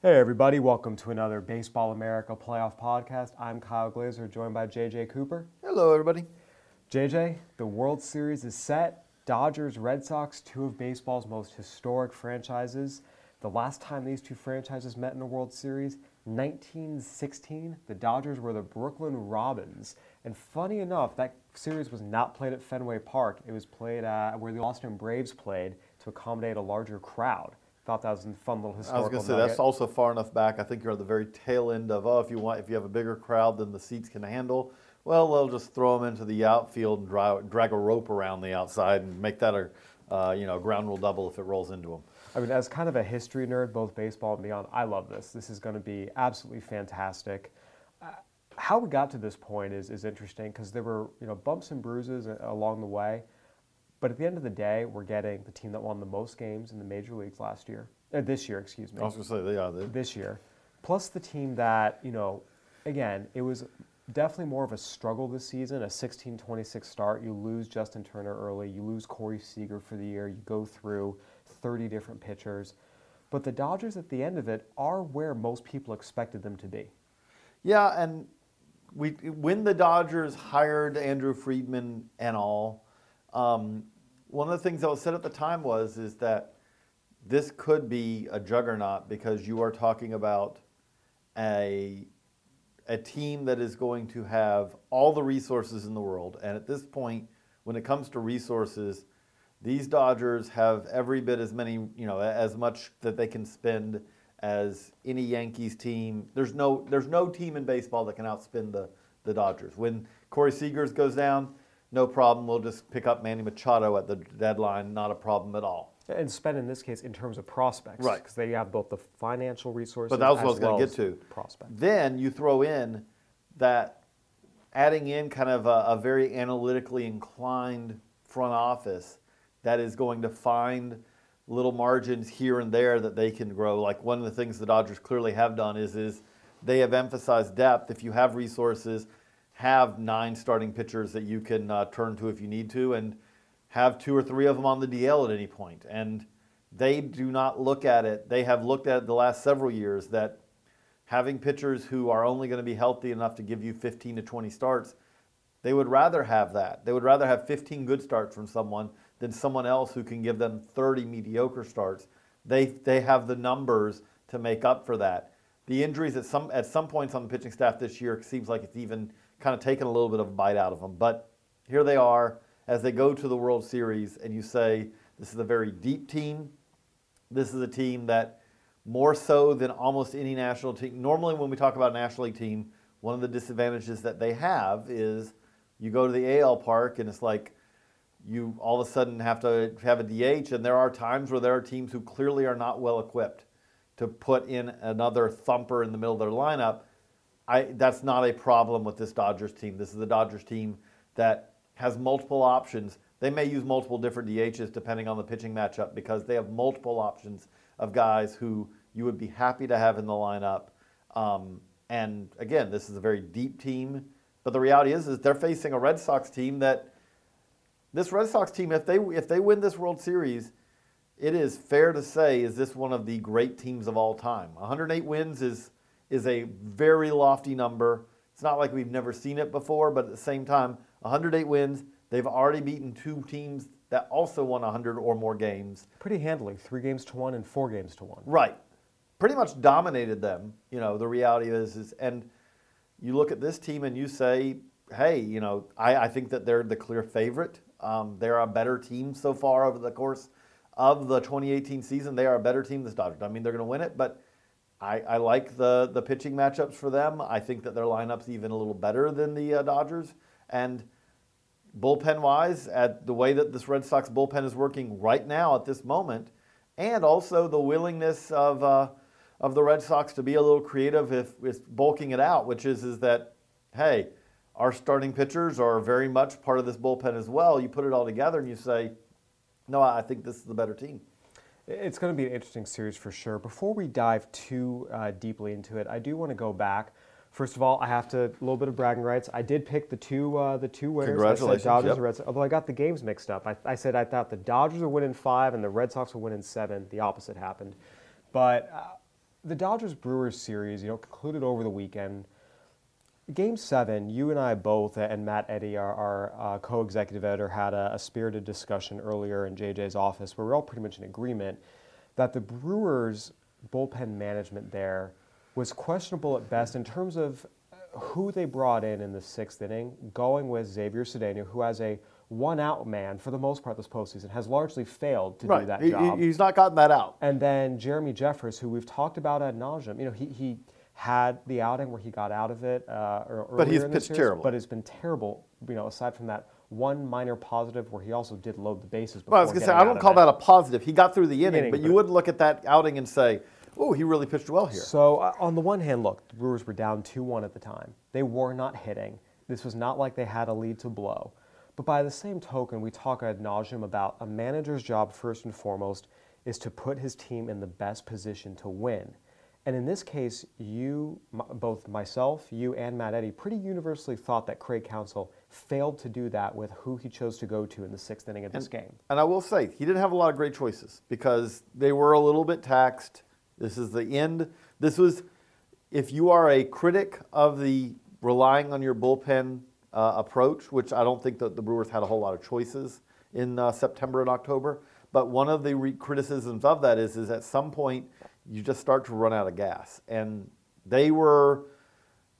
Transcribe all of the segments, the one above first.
Hey everybody, welcome to another Baseball America Playoff Podcast. I'm Kyle Glazer, joined by J.J. Cooper. Hello everybody. J.J., the World Series is set. Dodgers, Red Sox, two of baseball's most historic franchises. The last time these two franchises met in the World Series, 1916, the Dodgers were the Brooklyn Robins. And funny enough, that series was not played at Fenway Park. It was played where the Boston Braves played to accommodate a larger crowd. Thought that was a fun little historical. I was going to say nugget. That's also far enough back. I think you're at the very tail end of if you have a bigger crowd than the seats can handle, well, they'll just throw them into the outfield and drag a rope around the outside and make that a ground rule double if it rolls into them. I mean, as kind of a history nerd, both baseball and beyond, I love this. This is going to be absolutely fantastic. How we got to this point is interesting because there were bumps and bruises along the way. But at the end of the day, we're getting the team that won the most games in the major leagues this year. I was going to say, yeah, this year. Plus the team that, again, it was definitely more of a struggle this season, a 16-26 start. You lose Justin Turner early. You lose Corey Seager for the year. You go through 30 different pitchers. But the Dodgers at the end of it are where most people expected them to be. Yeah, and when the Dodgers hired Andrew Friedman and all, one of the things that was said at the time is that this could be a juggernaut because you are talking about a team that is going to have all the resources in the world. And at this point, when it comes to resources, these Dodgers have every bit as many, as much that they can spend as any Yankees team. There's no team in baseball that can outspend the Dodgers. When Corey Seager goes down, no problem, we'll just pick up Manny Machado at the deadline, not a problem at all. And spend, in this case, in terms of prospects. Right. Because they have both the financial resources as well as prospects. But that was what I was going to get to. Prospects. Then you throw in that adding in kind of a very analytically inclined front office that is going to find little margins here and there that they can grow. Like one of the things the Dodgers clearly have done is they have emphasized depth. If you have resources, have 9 starting pitchers that you can turn to if you need to, and have 2 or 3 of them on the DL at any point. And they do not look at it. They have looked at it the last several years that having pitchers who are only going to be healthy enough to give you 15 to 20 starts, they would rather have that. They would rather have 15 good starts from someone than someone else who can give them 30 mediocre starts. They have the numbers to make up for that. The injuries at some points on the pitching staff this year, it seems like it's even kind of taken a little bit of a bite out of them. But here they are as they go to the World Series, and you say this is a very deep team. This is a team that more so than almost any national team. Normally when we talk about a National League team, one of the disadvantages that they have is you go to the AL park and it's like you all of a sudden have to have a DH, and there are times where there are teams who clearly are not well equipped to put in another thumper in the middle of their lineup. That's not a problem with this Dodgers team. This is the Dodgers team that has multiple options. They may use multiple different DHs depending on the pitching matchup because they have multiple options of guys who you would be happy to have in the lineup. And again, this is a very deep team. But the reality is they're facing a Red Sox team that this Red Sox team, if they win this World Series, it is fair to say is this one of the great teams of all time. 108 wins is a very lofty number. It's not like we've never seen it before, but at the same time, 108 wins. They've already beaten 2 teams that also won 100 or more games. Pretty handily, 3-1 and 4-1. Right. Pretty much dominated them. The reality is and you look at this team and you say, hey, I think that they're the clear favorite. They're a better team so far over the course of the 2018 season. They are a better team this Dodgers. I mean, they're going to win it, but I like the pitching matchups for them. I think that their lineup's even a little better than the Dodgers. And bullpen-wise, at the way that this Red Sox bullpen is working right now at this moment, and also the willingness of uh, of the Red Sox to be a little creative if bulking it out, which is that, hey, our starting pitchers are very much part of this bullpen as well. You put it all together and you say, no, I think this is the better team. It's going to be an interesting series for sure. Before we dive too deeply into it, I do want to go back. First of all, I have to, a little bit of bragging rights. I did pick the two winners. Congratulations. I said Dodgers and Red Sox, although I got the games mixed up. I said I thought the Dodgers would win in 5 and the Red Sox would win in 7. The opposite happened. But the Dodgers-Brewers series, concluded over the weekend. Game 7, you and I both, and Matt Eddy, our co-executive editor, had a spirited discussion earlier in JJ's office where we're all pretty much in agreement that the Brewers' bullpen management there was questionable at best in terms of who they brought in the 6th inning, going with Xavier Cedeno, who has a one-out man for the most part this postseason, has largely failed to do that job. He's not gotten that out. And then Jeremy Jeffers, who we've talked about ad nauseum, he had the outing where he got out of it earlier but he's in the series, terrible. But it's been terrible, aside from that one minor positive where he also did load the bases before. Well, I was going to say, I don't call that a positive. He got through the inning but you wouldn't look at that outing and say, oh, he really pitched well here. So, on the one hand, look, the Brewers were down 2-1 at the time. They were not hitting. This was not like they had a lead to blow. But by the same token, we talk ad nauseum about a manager's job, first and foremost, is to put his team in the best position to win. And in this case, both myself, you, and Matt Eddy pretty universally thought that Craig Counsell failed to do that with who he chose to go to in the 6th inning of this game. And I will say, he didn't have a lot of great choices because they were a little bit taxed. This is the end. If you are a critic of the relying on your bullpen approach, which I don't think that the Brewers had a whole lot of choices in September and October, but one of the criticisms of that is at some point you just start to run out of gas. And they were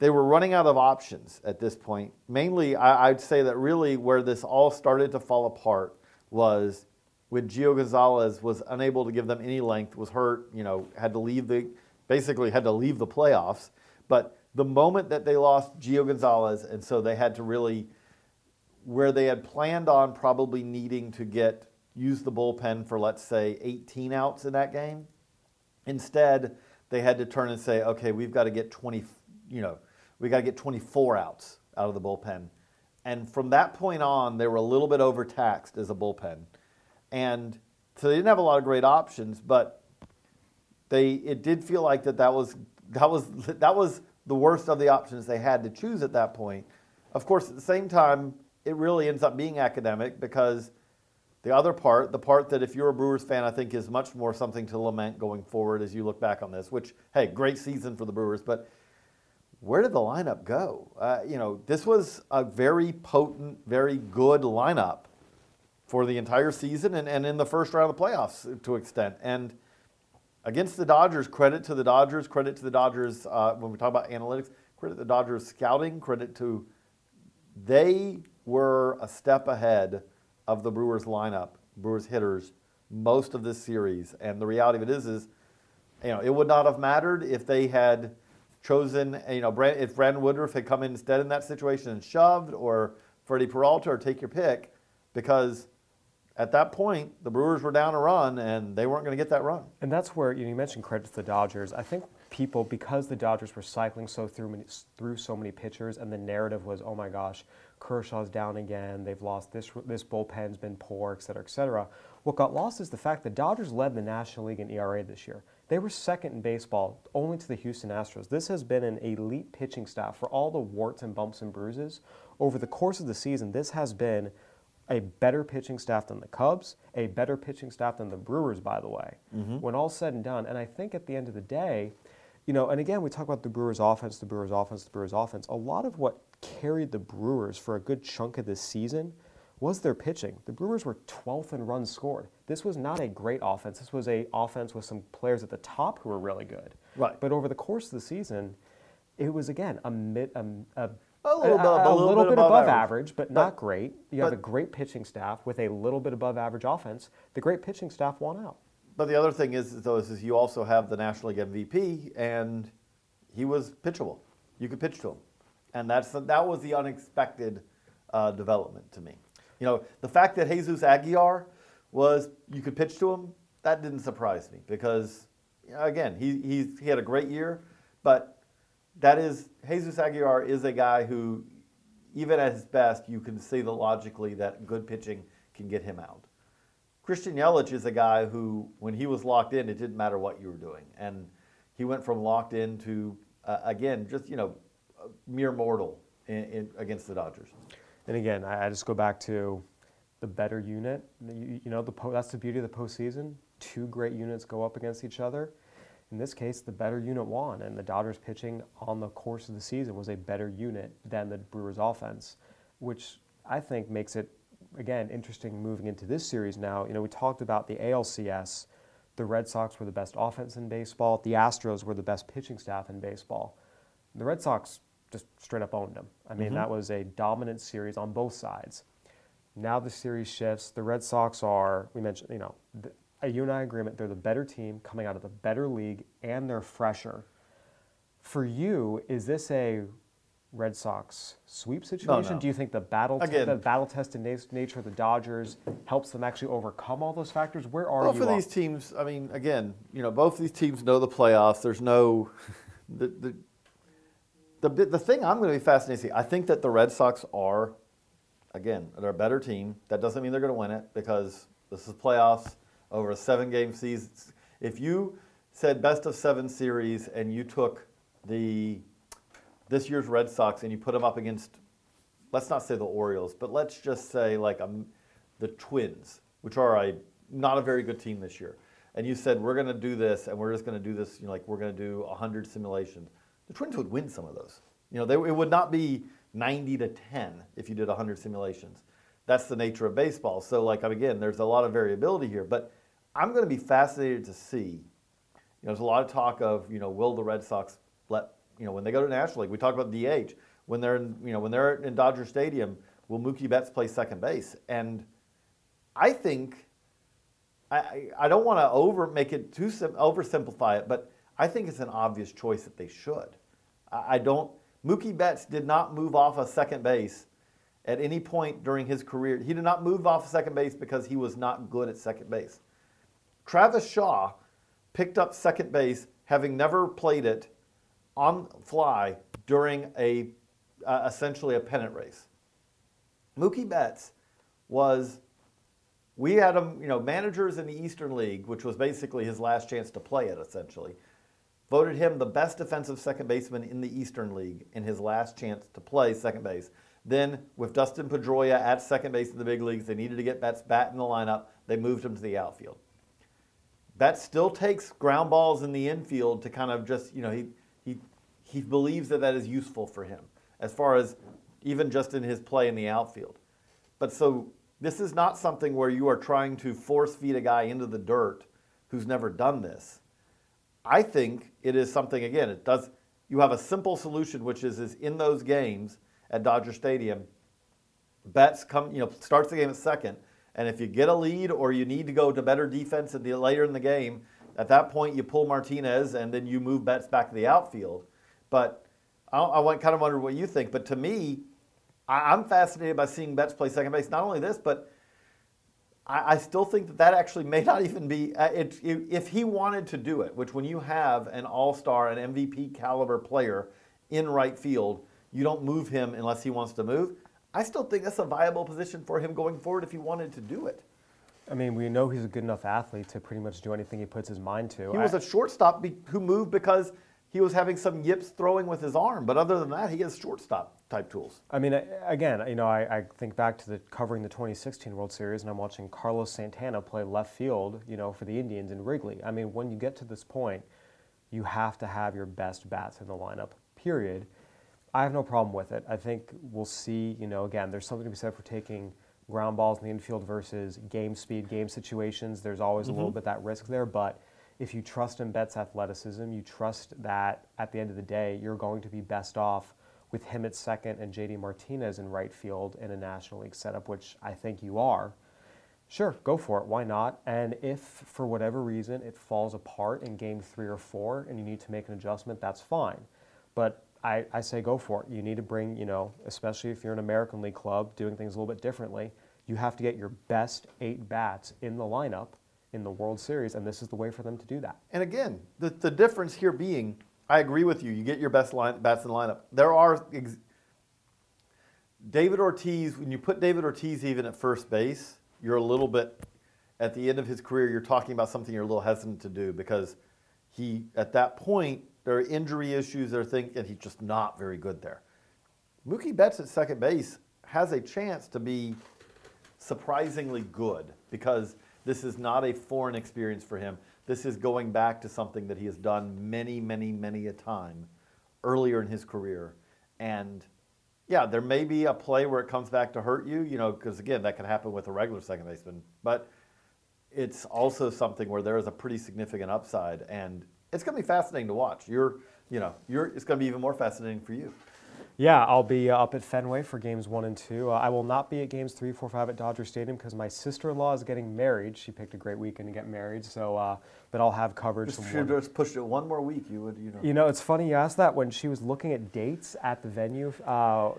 running out of options at this point. Mainly, I'd say that really where this all started to fall apart was when Gio Gonzalez was unable to give them any length, was hurt, basically had to leave the playoffs. But the moment that they lost Gio Gonzalez, and so they had to really, where they had planned on probably needing to use the bullpen for, let's say, 18 outs in that game, instead, they had to turn and say, okay, we've got to get 24 outs out of the bullpen. And from that point on, they were a little bit overtaxed as a bullpen. And so they didn't have a lot of great options, but it did feel like that was the worst of the options they had to choose at that point. Of course, at the same time, it really ends up being academic because the other part, the part that if you're a Brewers fan, I think is much more something to lament going forward as you look back on this, which, hey, great season for the Brewers, but where did the lineup go? This was a very potent, very good lineup for the entire season and in the first round of the playoffs to an extent. And against the Dodgers, credit to the Dodgers, when we talk about analytics, credit to the Dodgers scouting, they were a step ahead of the Brewers lineup, Brewers hitters, most of this series. And the reality of it is it would not have mattered if they had chosen, if Brandon Woodruff had come in instead in that situation and shoved, or Freddie Peralta, or take your pick, because at that point, the Brewers were down a run, and they weren't going to get that run. And that's where you mentioned credit to the Dodgers. I think people, because the Dodgers were cycling through so many pitchers, and the narrative was, oh my gosh, Kershaw's down again, they've lost this bullpen's been poor, et cetera, et cetera. What got lost is the fact the Dodgers led the National League in ERA this year. They were second in baseball, only to the Houston Astros. This has been an elite pitching staff for all the warts and bumps and bruises. Over the course of the season, this has been a better pitching staff than the Cubs, a better pitching staff than the Brewers, by the way, when all said and done. And I think at the end of the day, and again, we talk about the Brewers' offense, the Brewers' offense, the Brewers' offense. A lot of what carried the Brewers for a good chunk of this season was their pitching. The Brewers were 12th in runs scored. This was not a great offense. This was an offense with some players at the top who were really good. Right. But over the course of the season, it was, again, a little bit above average, but not great. You have a great pitching staff with a little bit above average offense. The great pitching staff won out. But the other thing is you also have the National League MVP, and he was pitchable. You could pitch to him, and that was the unexpected development to me. The fact that Jesus Aguilar you could pitch to him, that didn't surprise me because again, he had a great year, but that is, Jesus Aguilar is a guy who, even at his best, you can see that logically that good pitching can get him out. Christian Yelich is a guy who, when he was locked in, it didn't matter what you were doing. And he went from locked in to, again, just, you know, mere mortal against the Dodgers. And again, I just go back to the better unit. That's the beauty of the postseason. Two great units go up against each other. In this case, the better unit won, and the Dodgers pitching on the course of the season was a better unit than the Brewers offense, which I think makes it, again, interesting moving into this series now. You know, we talked about the ALCS. The Red Sox were the best offense in baseball. The Astros were the best pitching staff in baseball. The Red Sox just straight up owned them. I mean, that was a dominant series on both sides. Now the series shifts. The Red Sox are, we mentioned, you and I agreement, they're the better team coming out of the better league, and they're fresher. For you, is this a Red Sox sweep situation? No. Do you think the battle-tested nature of the Dodgers helps them actually overcome all those factors? Where are you? Both of these teams, I mean, again, both of these teams know the playoffs. There's no the thing I'm going to be fascinated to see. I think that the Red Sox are, again, they're a better team. That doesn't mean they're going to win it, because this is playoffs over a 7-game season. If you said best of 7 series and you took this year's Red Sox and you put them up against, let's not say the Orioles, but let's just say the Twins, which are not a very good team this year, and you said we're going to do this and we're just going to do this, we're going to do 100 simulations, the Twins would win some of those. It would not be 90-10 if you did 100 simulations. That's the nature of baseball. So again, there's a lot of variability here, but I'm going to be fascinated to see. There's a lot of talk of, will the Red Sox let, when they go to the National League, we talk about DH. When they're in, when they're in Dodger Stadium, will Mookie Betts play second base? And I think, I don't want to oversimplify it, but I think it's an obvious choice that they should. Mookie Betts did not move off of second base at any point during his career. He did not move off of second base because he was not good at second base. Travis Shaw picked up second base, having never played it, on fly during essentially a pennant race. Mookie Betts we had him, managers in the Eastern League, which was basically his last chance to play it essentially, voted him the best defensive second baseman in the Eastern League in his last chance to play second base. Then with Dustin Pedroia at second base in the big leagues, they needed to get Betts bat in the lineup. They moved him to the outfield. Betts still takes ground balls in the infield to kind of just, he believes that is useful for him as far as even just in his play in the outfield. But so this is not something where you are trying to force feed a guy into the dirt who's never done this. I think it is something, again, you have a simple solution, which is in those games at Dodger Stadium, Betts starts the game at second, and if you get a lead or you need to go to better defense later in the game, at that point you pull Martinez and then you move Betts back to the outfield. But I kind of wonder what you think. But to me, I'm fascinated by seeing Betts play second base. Not only this, but I still think that actually may not even be, if he wanted to do it, which when you have an all-star, an MVP caliber player in right field, you don't move him unless he wants to move. I still think that's a viable position for him going forward if he wanted to do it. I mean, we know he's a good enough athlete to pretty much do anything he puts his mind to. He was a shortstop who moved because he was having some yips throwing with his arm. But other than that, he has shortstop-type tools. I mean, again, I think back to covering the 2016 World Series, and I'm watching Carlos Santana play left field, for the Indians in Wrigley. I mean, when you get to this point, you have to have your best bats in the lineup, period. I have no problem with it. I think we'll see, again, there's something to be said for taking ground balls in the infield versus game speed, game situations. There's always a little bit that risk there, but if you trust in Betts' athleticism, you trust that at the end of the day, you're going to be best off with him at second and J.D. Martinez in right field in a National League setup, which I think you are. Sure, go for it. Why not? And if, for whatever reason, it falls apart in game 3 or 4 and you need to make an adjustment, that's fine. But I say go for it. You need to bring, especially if you're an American League club doing things a little bit differently, you have to get your best 8 bats in the lineup in the World Series, and this is the way for them to do that. And again, the difference here being, I agree with you, you get your best bats in the lineup. There are David Ortiz, when you put David Ortiz even at first base, you're a little bit, at the end of his career, you're talking about something you're a little hesitant to do because he, at that point, there are injury issues, there are things, and he's just not very good there. Mookie Betts at second base has a chance to be surprisingly good because this is not a foreign experience for him. This is going back to something that he has done many, many, many a time earlier in his career. And yeah, there may be a play where it comes back to hurt you, you know, because again, that can happen with a regular second baseman. But it's also something where there is a pretty significant upside, and it's going to be fascinating to watch. It's going to be even more fascinating for you. Yeah, I'll be up at Fenway for games 1 and 2. I will not be at games 3, 4, 5 at Dodger Stadium because my sister-in-law is getting married. She picked a great weekend to get married, so but I'll have coverage. Just pushed it one more week. You know, it's funny you asked that. When she was looking at dates at the venue,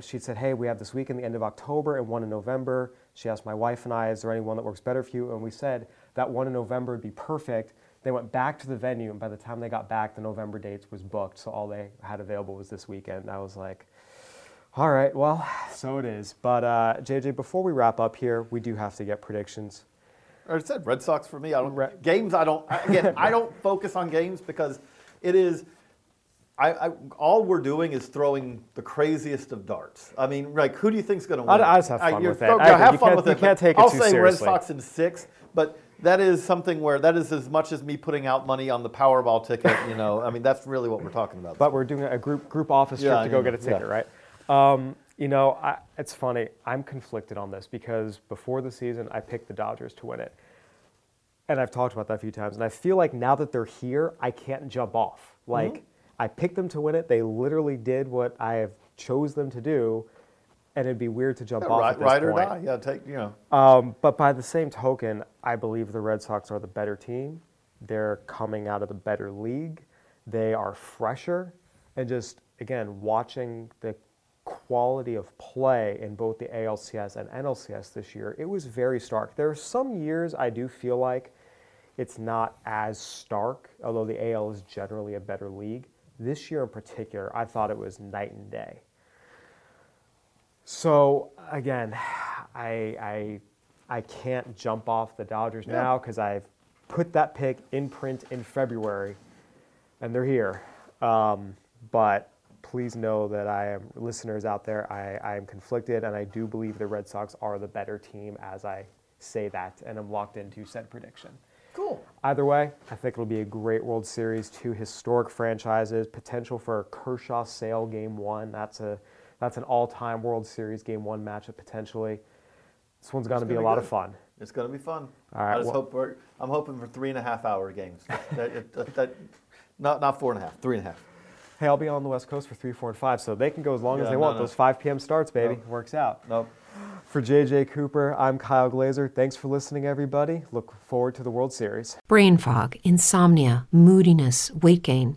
she said, "Hey, we have this weekend, the end of October and one in November." She asked my wife and I, "Is there anyone that works better for you?" And we said that one in November would be perfect. They went back to the venue, and by the time they got back, the November dates was booked, so all they had available was this weekend. And I was like, all right, well, so it is. But, JJ, before we wrap up here, we do have to get predictions. I said Red Sox for me. I don't focus on games because it is – all we're doing is throwing the craziest of darts. I mean, like, who do you think's going to win? I just have fun with it. You can't take it too seriously. I'll say Red Sox in 6, but – that is something where that is as much as me putting out money on the Powerball ticket, you know. I mean, that's really what we're talking about. But we're doing a group office trip to go get a ticket, right? It's funny. I'm conflicted on this because before the season, I picked the Dodgers to win it. And I've talked about that a few times. And I feel like now that they're here, I can't jump off. Like, I picked them to win it. They literally did what I have chose them to do. And it'd be weird to jump off at this point. Ride or die, But by the same token, I believe the Red Sox are the better team. They're coming out of the better league. They are fresher. And just, again, watching the quality of play in both the ALCS and NLCS this year, it was very stark. There are some years I do feel like it's not as stark, although the AL is generally a better league. This year in particular, I thought it was night and day. So, again, I can't jump off the Dodgers now because I've put that pick in print in February, and they're here. But please know that listeners out there, I am conflicted, and I do believe the Red Sox are the better team as I say that, and I'm locked into said prediction. Cool. Either way, I think it'll be a great World Series, 2 historic franchises, potential for a Kershaw sale game 1. That's an all-time World Series Game 1 matchup potentially. This one's going to be a lot of fun. It's going to be fun. All right. I'm hoping for 3.5-hour games. Not 4.5, 3.5. Hey, I'll be on the West Coast for 3, 4, and 5, so they can go as long as they want. Those 5 p.m. starts, baby. Nope. Works out. Nope. For J.J. Cooper, I'm Kyle Glazer. Thanks for listening, everybody. Look forward to the World Series. Brain fog, insomnia, moodiness, weight gain.